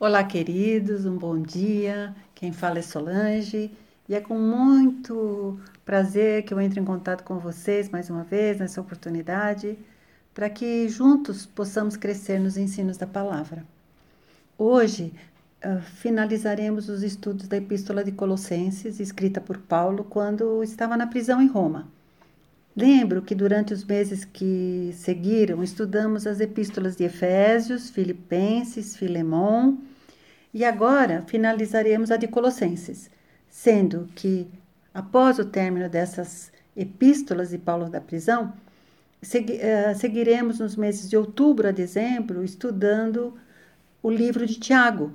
Olá, queridos, um bom dia. Quem fala é Solange e é com muito prazer que eu entro em contato com vocês mais uma vez nessa oportunidade para que juntos possamos crescer nos ensinos da palavra. Hoje finalizaremos os estudos da Epístola de Colossenses, escrita por Paulo quando estava na prisão em Roma. Lembro que durante os meses que seguiram, estudamos as epístolas de Efésios, Filipenses, Filemom e agora finalizaremos a de Colossenses, sendo que após o término dessas epístolas de Paulo da prisão, seguiremos nos meses de outubro a dezembro estudando o livro de Tiago,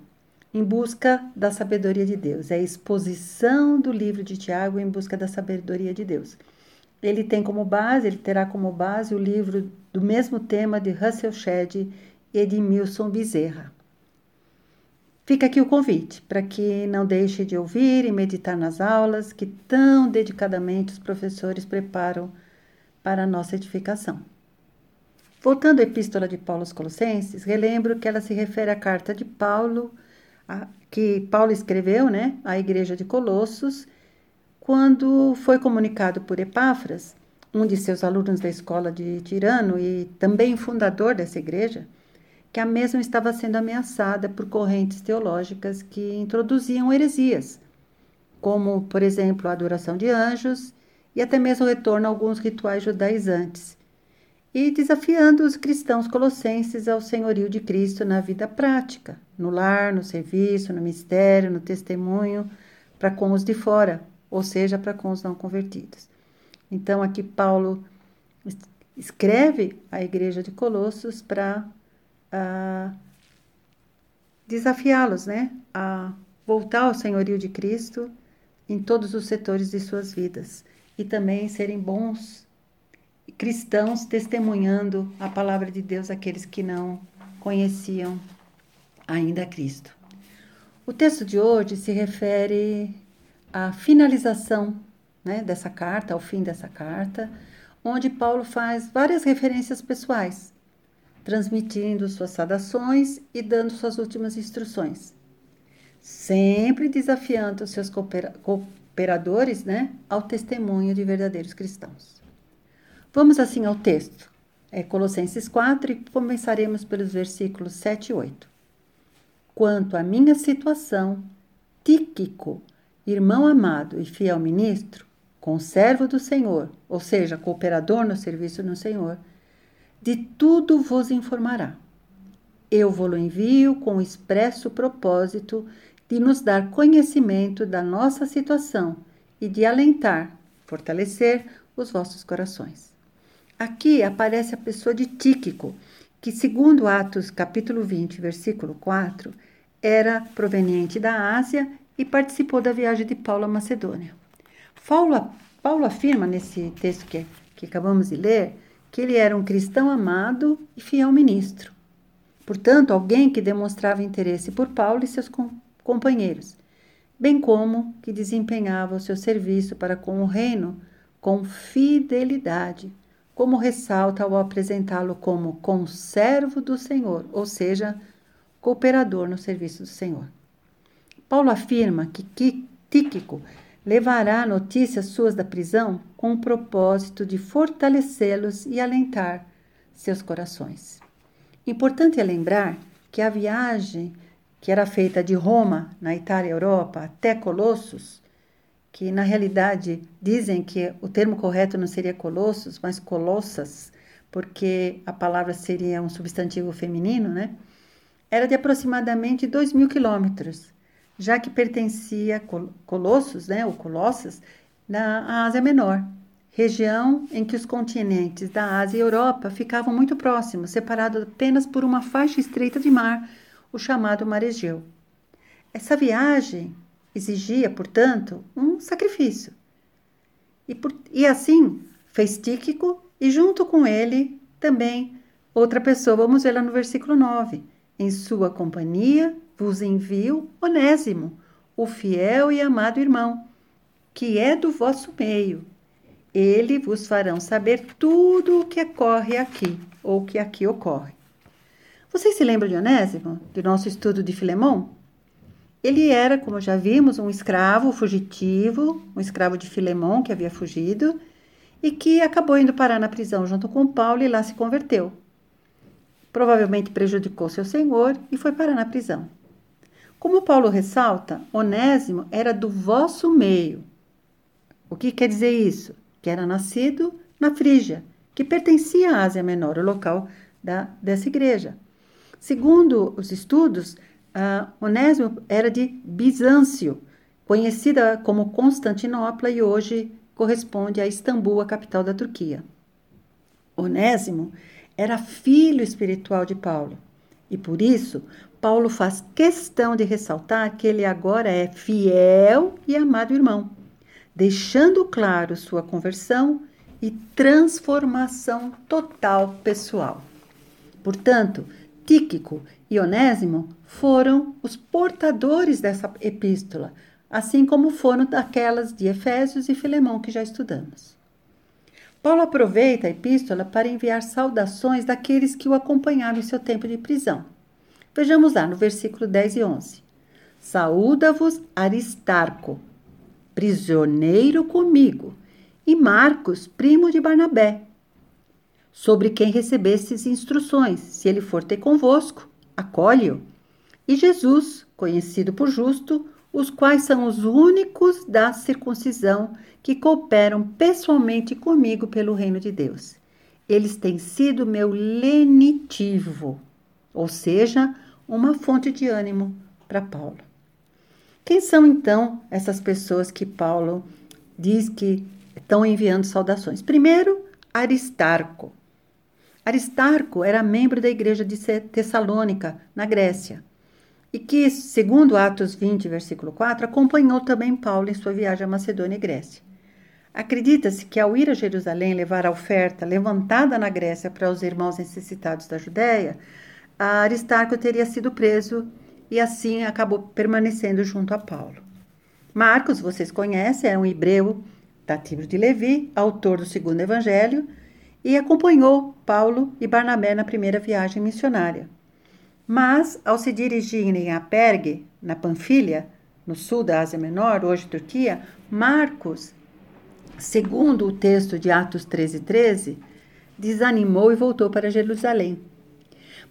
em busca da sabedoria de Deus. É a exposição do livro de Tiago em busca da sabedoria de Deus. Ele terá como base o livro do mesmo tema de Russell Shedd e de Wilson Bezerra. Fica aqui o convite para que não deixe de ouvir e meditar nas aulas que tão dedicadamente os professores preparam para a nossa edificação. Voltando à Epístola de Paulo aos Colossenses, relembro que ela se refere à carta de Paulo, que Paulo escreveu, à igreja de Colossos, quando foi comunicado por Epáfras, um de seus alunos da escola de Tirano e também fundador dessa igreja, que a mesma estava sendo ameaçada por correntes teológicas que introduziam heresias, como, por exemplo, a adoração de anjos e até mesmo o retorno a alguns rituais judaizantes, e desafiando os cristãos colossenses ao senhorio de Cristo na vida prática, no lar, no serviço, no ministério, no testemunho, para com os de fora, ou seja, para com os não convertidos. Então, aqui Paulo escreve à igreja de Colossos para desafiá-los a voltar ao senhorio de Cristo em todos os setores de suas vidas e também serem bons cristãos testemunhando a palavra de Deus àqueles que não conheciam ainda Cristo. O texto de hoje se refere a finalização dessa carta, ao fim dessa carta, onde Paulo faz várias referências pessoais, transmitindo suas saudações e dando suas últimas instruções, sempre desafiando seus cooperadores ao testemunho de verdadeiros cristãos. Vamos assim ao texto, Colossenses 4, e começaremos pelos versículos 7 e 8. Quanto à minha situação, Tíquico, irmão amado e fiel ministro, conservo do Senhor, ou seja, cooperador no serviço do Senhor, de tudo vos informará. Eu vou-lo envio com o expresso propósito de nos dar conhecimento da nossa situação e de alentar, fortalecer os vossos corações. Aqui aparece a pessoa de Tíquico, que segundo Atos capítulo 20, versículo 4, era proveniente da Ásia e participou da viagem de Paulo à Macedônia. Paulo afirma nesse texto que acabamos de ler que ele era um cristão amado e fiel ministro. Portanto, alguém que demonstrava interesse por Paulo e seus companheiros, bem como que desempenhava o seu serviço para com o reino com fidelidade, como ressalta ao apresentá-lo como conservo do Senhor, ou seja, cooperador no serviço do Senhor. Paulo afirma que Tíquico levará notícias suas da prisão com o propósito de fortalecê-los e alentar seus corações. Importante é lembrar que a viagem que era feita de Roma, na Itália e Europa, até Colossos, que na realidade dizem que o termo correto não seria Colossos, mas Colossas, porque a palavra seria um substantivo feminino, era de aproximadamente 2.000 quilômetros. Já que pertencia a Colossos, ou Colossas, na Ásia Menor, região em que os continentes da Ásia e Europa ficavam muito próximos, separados apenas por uma faixa estreita de mar, o chamado Mar Egeu. Essa viagem exigia, portanto, um sacrifício. E assim fez Tíquico e junto com ele também outra pessoa, vamos vê-la no versículo 9, em sua companhia, vos envio Onésimo, o fiel e amado irmão, que é do vosso meio. Ele vos fará saber tudo o que ocorre aqui, ou que aqui ocorre. Vocês se lembram de Onésimo, do nosso estudo de Filemom? Ele era, como já vimos, um escravo fugitivo, um escravo de Filemom que havia fugido e que acabou indo parar na prisão junto com Paulo e lá se converteu. Provavelmente prejudicou seu senhor e foi parar na prisão. Como Paulo ressalta, Onésimo era do vosso meio. O que quer dizer isso? Que era nascido na Frígia, que pertencia à Ásia Menor, o local dessa igreja. Segundo os estudos, Onésimo era de Bizâncio, conhecida como Constantinopla e hoje corresponde a Istambul, a capital da Turquia. Onésimo era filho espiritual de Paulo e, por isso, Paulo faz questão de ressaltar que ele agora é fiel e amado irmão, deixando claro sua conversão e transformação total pessoal. Portanto, Tíquico e Onésimo foram os portadores dessa epístola, assim como foram daquelas de Efésios e Filemom que já estudamos. Paulo aproveita a epístola para enviar saudações daqueles que o acompanharam em seu tempo de prisão. Vejamos lá no versículo 10 e 11. Saúda-vos Aristarco, prisioneiro comigo, e Marcos, primo de Barnabé, sobre quem recebestes instruções. Se ele for ter convosco, acolhe-o. E Jesus, conhecido por justo, os quais são os únicos da circuncisão que cooperam pessoalmente comigo pelo reino de Deus. Eles têm sido meu lenitivo, ou seja, uma fonte de ânimo para Paulo. Quem são, então, essas pessoas que Paulo diz que estão enviando saudações? Primeiro, Aristarco. Aristarco era membro da igreja de Tessalônica, na Grécia, e que, segundo Atos 20, versículo 4, acompanhou também Paulo em sua viagem à Macedônia e Grécia. Acredita-se que, ao ir a Jerusalém levar a oferta levantada na Grécia para os irmãos necessitados da Judéia, Aristarco teria sido preso e, assim, acabou permanecendo junto a Paulo. Marcos, vocês conhecem, é um hebreu da tribo de Levi, autor do segundo evangelho, e acompanhou Paulo e Barnabé na primeira viagem missionária. Mas, ao se dirigirem a Pergue, na Panfilha, no sul da Ásia Menor, hoje Turquia, Marcos, segundo o texto de Atos 13:13, desanimou e voltou para Jerusalém.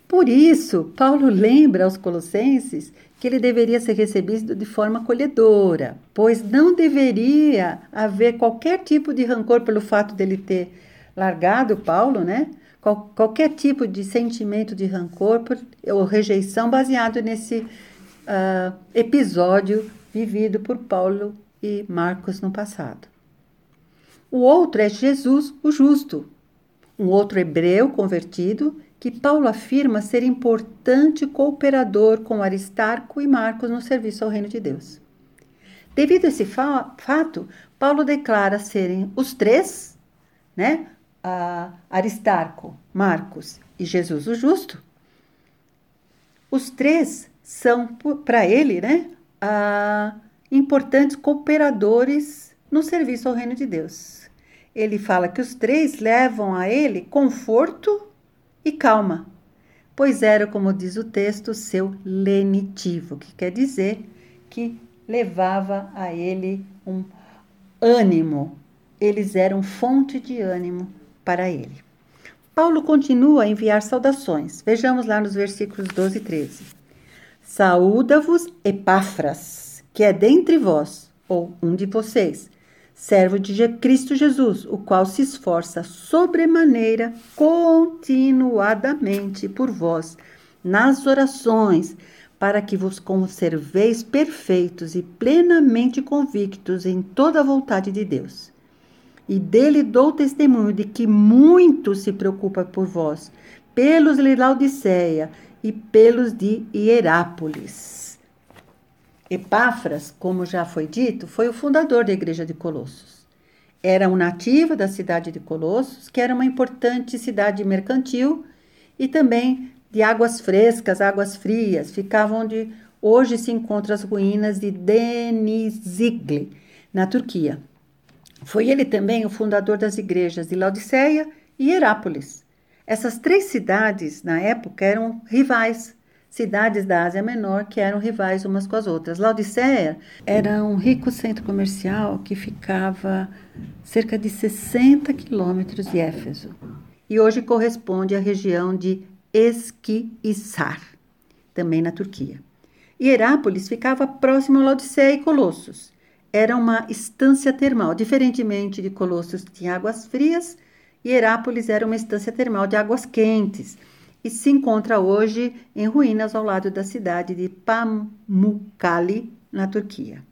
Por isso, Paulo lembra aos colossenses que ele deveria ser recebido de forma acolhedora, pois não deveria haver qualquer tipo de rancor pelo fato dele ter largado Paulo, né? Qualquer tipo de sentimento de rancor ou rejeição baseado nesse episódio vivido por Paulo e Marcos no passado. O outro é Jesus, o justo, um outro hebreu convertido, que Paulo afirma ser importante cooperador com Aristarco e Marcos no serviço ao reino de Deus. Devido a esse fato, Paulo declara serem os três, né? Aristarco, Marcos e Jesus o Justo. Os três são, para ele, né? Importantes cooperadores no serviço ao reino de Deus. Ele fala que os três levam a ele conforto e calma, pois era, como diz o texto, seu lenitivo, que quer dizer que levava a ele um ânimo. Eles eram fonte de ânimo para ele. Paulo continua a enviar saudações. Vejamos lá nos versículos 12 e 13. Saúda-vos Epáfras, que é dentre vós, ou um de vocês, servo de Cristo Jesus, o qual se esforça sobremaneira, continuadamente por vós, nas orações, para que vos conserveis perfeitos e plenamente convictos em toda a vontade de Deus. E dele dou testemunho de que muito se preocupa por vós, pelos de Laodiceia e pelos de Hierápolis. Epáfras, como já foi dito, foi o fundador da igreja de Colossos. Era um nativo da cidade de Colossos, que era uma importante cidade mercantil e também de águas frescas, águas frias. Ficava onde hoje se encontram as ruínas de Denizli, na Turquia. Foi ele também o fundador das igrejas de Laodiceia e Hierápolis. Essas três cidades, na época, eram rivais. Cidades da Ásia Menor que eram rivais umas com as outras. Laodiceia era um rico centro comercial que ficava cerca de 60 quilômetros de Éfeso. E hoje corresponde à região de Eskişehir, também na Turquia. Hierápolis ficava próximo a Laodiceia e Colossos. Era uma estância termal. Diferentemente de Colossos, que tinha águas frias, Hierápolis era uma estância termal de águas quentes. E se encontra hoje em ruínas ao lado da cidade de Pamukkale, na Turquia.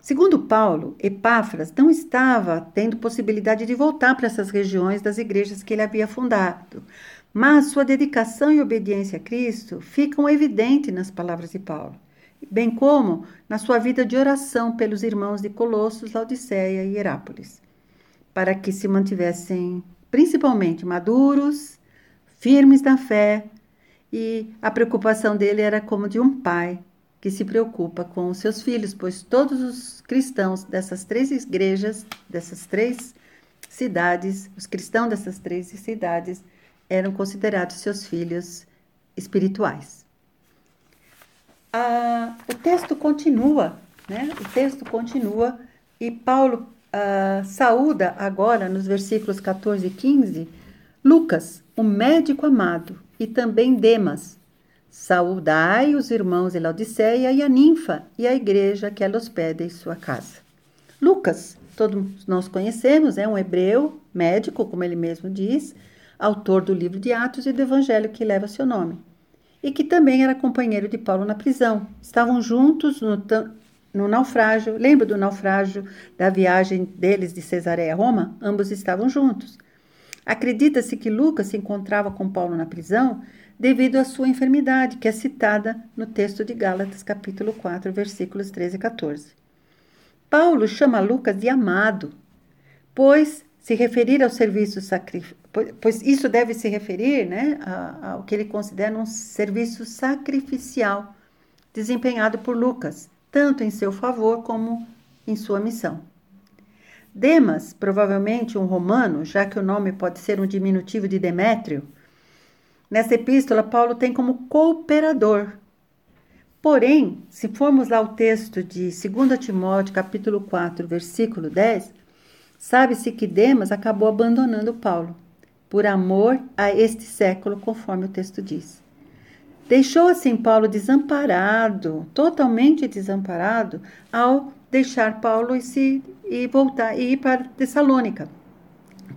Segundo Paulo, Epáfras não estava tendo possibilidade de voltar para essas regiões das igrejas que ele havia fundado, mas sua dedicação e obediência a Cristo ficam evidentes nas palavras de Paulo, bem como na sua vida de oração pelos irmãos de Colossos, Laodiceia e Hierápolis, para que se mantivessem principalmente maduros, firmes na fé, e a preocupação dele era como de um pai que se preocupa com os seus filhos, pois todos os cristãos dessas três igrejas, dessas três cidades, os cristãos dessas três cidades eram considerados seus filhos espirituais. O texto continua, né? O texto continua, e Paulo saúda agora nos versículos 14 e 15, Lucas, o médico amado, e também Demas. Saudai os irmãos de Laodiceia e a Ninfa e a igreja que ela hospeda em sua casa. Lucas, todos nós conhecemos, é um hebreu, médico, como ele mesmo diz, autor do livro de Atos e do Evangelho que leva seu nome, e que também era companheiro de Paulo na prisão. Estavam juntos no naufrágio. Lembra do naufrágio da viagem deles de Cesareia a Roma? Ambos estavam juntos. Acredita-se que Lucas se encontrava com Paulo na prisão devido à sua enfermidade, que é citada no texto de Gálatas, capítulo 4, versículos 13 e 14. Paulo chama Lucas de amado, pois se referir ao serviço pois isso deve se referir, né, ao que ele considera um serviço sacrificial desempenhado por Lucas, tanto em seu favor como em sua missão. Demas, provavelmente um romano, já que o nome pode ser um diminutivo de Demétrio, nessa epístola Paulo tem como cooperador. Porém, se formos lá ao texto de 2 Timóteo, capítulo 4, versículo 10, sabe-se que Demas acabou abandonando Paulo, por amor a este século, conforme o texto diz. Deixou assim Paulo desamparado, totalmente desamparado, ao deixar Paulo e voltar e ir para Tessalônica.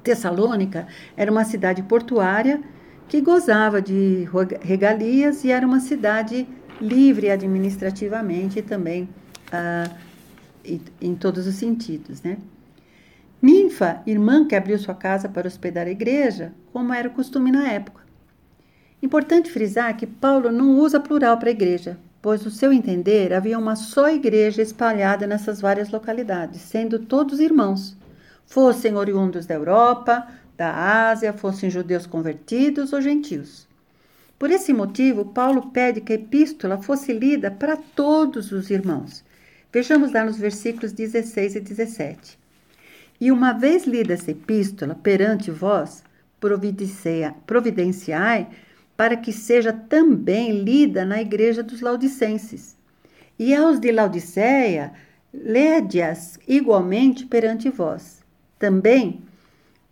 Tessalônica era uma cidade portuária que gozava de regalias e era uma cidade livre administrativamente e também em todos os sentidos, né? Ninfa, irmã que abriu sua casa para hospedar a igreja, como era o costume na época. Importante frisar que Paulo não usa plural para a igreja, pois, no seu entender, havia uma só igreja espalhada nessas várias localidades, sendo todos irmãos, fossem oriundos da Europa, da Ásia, fossem judeus convertidos ou gentios. Por esse motivo, Paulo pede que a epístola fosse lida para todos os irmãos. Vejamos lá nos versículos 16 e 17. E uma vez lida essa epístola perante vós, providenciai, para que seja também lida na igreja dos laodicenses. E aos de Laodiceia, lede-as igualmente perante vós. Também,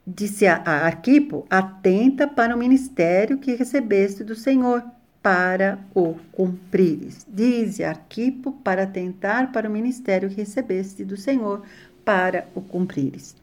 disse a Arquipo, atenta para o ministério que recebeste do Senhor, para o cumprires. Diz Arquipo, para atentar para o ministério que recebeste do Senhor, para o cumprires.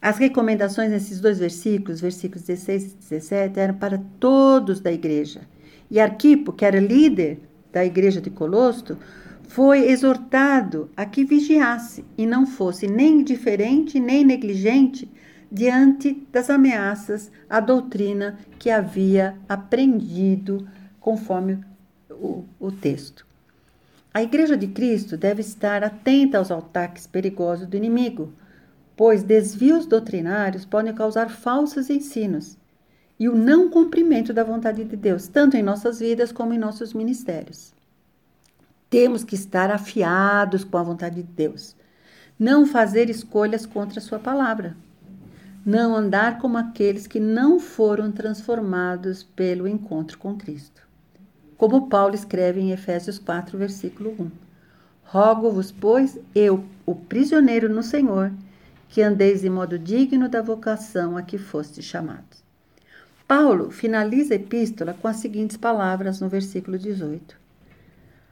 As recomendações nesses dois versículos, versículos 16 e 17, eram para todos da igreja. E Arquipo, que era líder da igreja de Colosso, foi exortado a que vigiasse e não fosse nem indiferente nem negligente diante das ameaças à doutrina que havia aprendido, conforme o texto. A igreja de Cristo deve estar atenta aos ataques perigosos do inimigo, pois desvios doutrinários podem causar falsos ensinos e o não cumprimento da vontade de Deus, tanto em nossas vidas como em nossos ministérios. Temos que estar afiados com a vontade de Deus, não fazer escolhas contra a sua palavra, não andar como aqueles que não foram transformados pelo encontro com Cristo. Como Paulo escreve em Efésios 4, versículo 1. Rogo-vos, pois, eu, o prisioneiro no Senhor, que andeis de modo digno da vocação a que fostes chamados. Paulo finaliza a epístola com as seguintes palavras no versículo 18.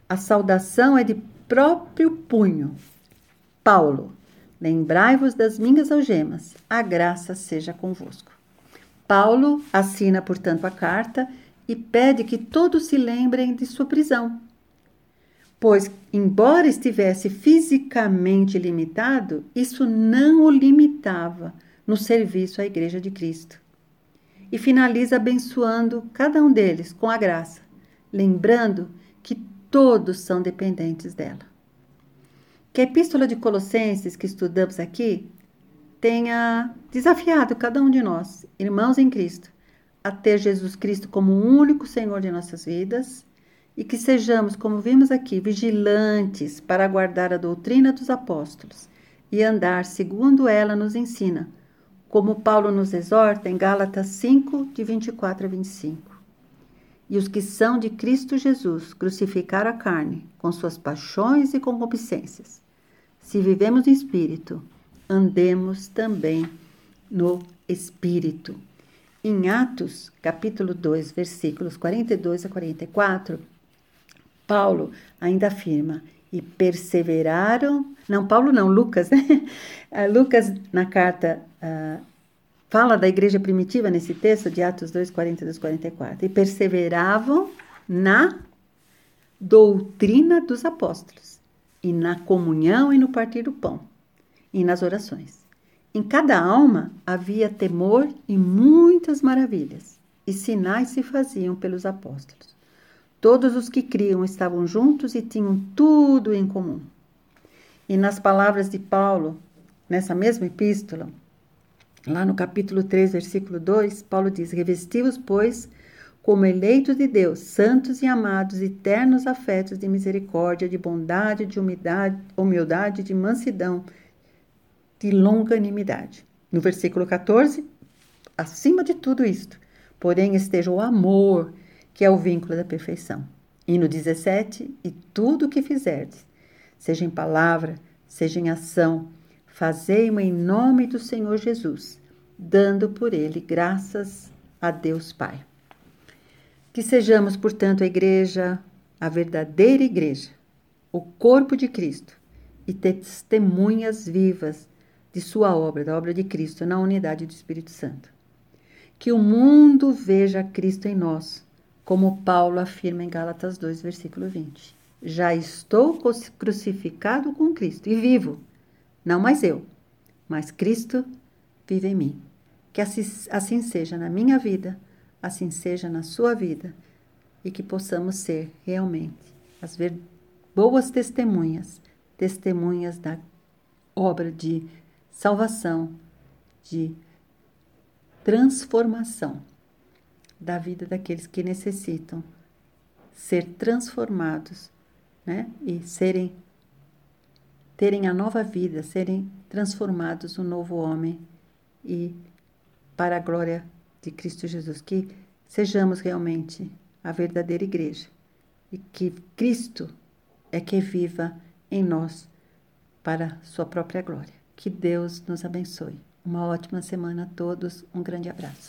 A saudação é de próprio punho. Paulo, lembrai-vos das minhas algemas, a graça seja convosco. Paulo assina, portanto, a carta e pede que todos se lembrem de sua prisão. Pois, embora estivesse fisicamente limitado, isso não o limitava no serviço à Igreja de Cristo. E finaliza abençoando cada um deles com a graça, lembrando que todos são dependentes dela. Que a Epístola de Colossenses que estudamos aqui tenha desafiado cada um de nós, irmãos em Cristo, a ter Jesus Cristo como o único Senhor de nossas vidas, e que sejamos, como vimos aqui, vigilantes para guardar a doutrina dos apóstolos e andar segundo ela nos ensina, como Paulo nos exorta em Gálatas 5, de 24 a 25. E os que são de Cristo Jesus crucificaram a carne, com suas paixões e concupiscências. Se vivemos em espírito, andemos também no espírito. Em Atos, capítulo 2, versículos 42 a 44... Paulo ainda afirma, e perseveraram, Lucas, né? Lucas, na carta, fala da igreja primitiva nesse texto de Atos 2, 42 e 44, e perseveravam na doutrina dos apóstolos, e na comunhão e no partir do pão, e nas orações. Em cada alma havia temor e muitas maravilhas, e sinais se faziam pelos apóstolos. Todos os que criam estavam juntos e tinham tudo em comum. E nas palavras de Paulo, nessa mesma epístola, lá no capítulo 3, versículo 2, Paulo diz, revesti-vos, pois, como eleitos de Deus, santos e amados, e ternos afetos de misericórdia, de bondade, de humildade, de mansidão, de longanimidade. No versículo 14, acima de tudo isto, porém esteja o amor, que é o vínculo da perfeição. E no 17, e tudo o que fizerdes, seja em palavra, seja em ação, fazei-o em nome do Senhor Jesus, dando por ele graças a Deus Pai. Que sejamos, portanto, a igreja, a verdadeira igreja, o corpo de Cristo, e testemunhas vivas de sua obra, da obra de Cristo, na unidade do Espírito Santo. Que o mundo veja Cristo em nós, como Paulo afirma em Gálatas 2, versículo 20. Já estou crucificado com Cristo e vivo, não mais eu, mas Cristo vive em mim. Que assim seja na minha vida, assim seja na sua vida, e que possamos ser realmente as boas testemunhas da obra de salvação, de transformação da vida daqueles que necessitam ser transformados, né? E terem a nova vida, serem transformados um novo homem, e para a glória de Cristo Jesus, que sejamos realmente a verdadeira igreja e que Cristo é que viva em nós para sua própria glória. Que Deus nos abençoe. Uma ótima semana a todos, um grande abraço.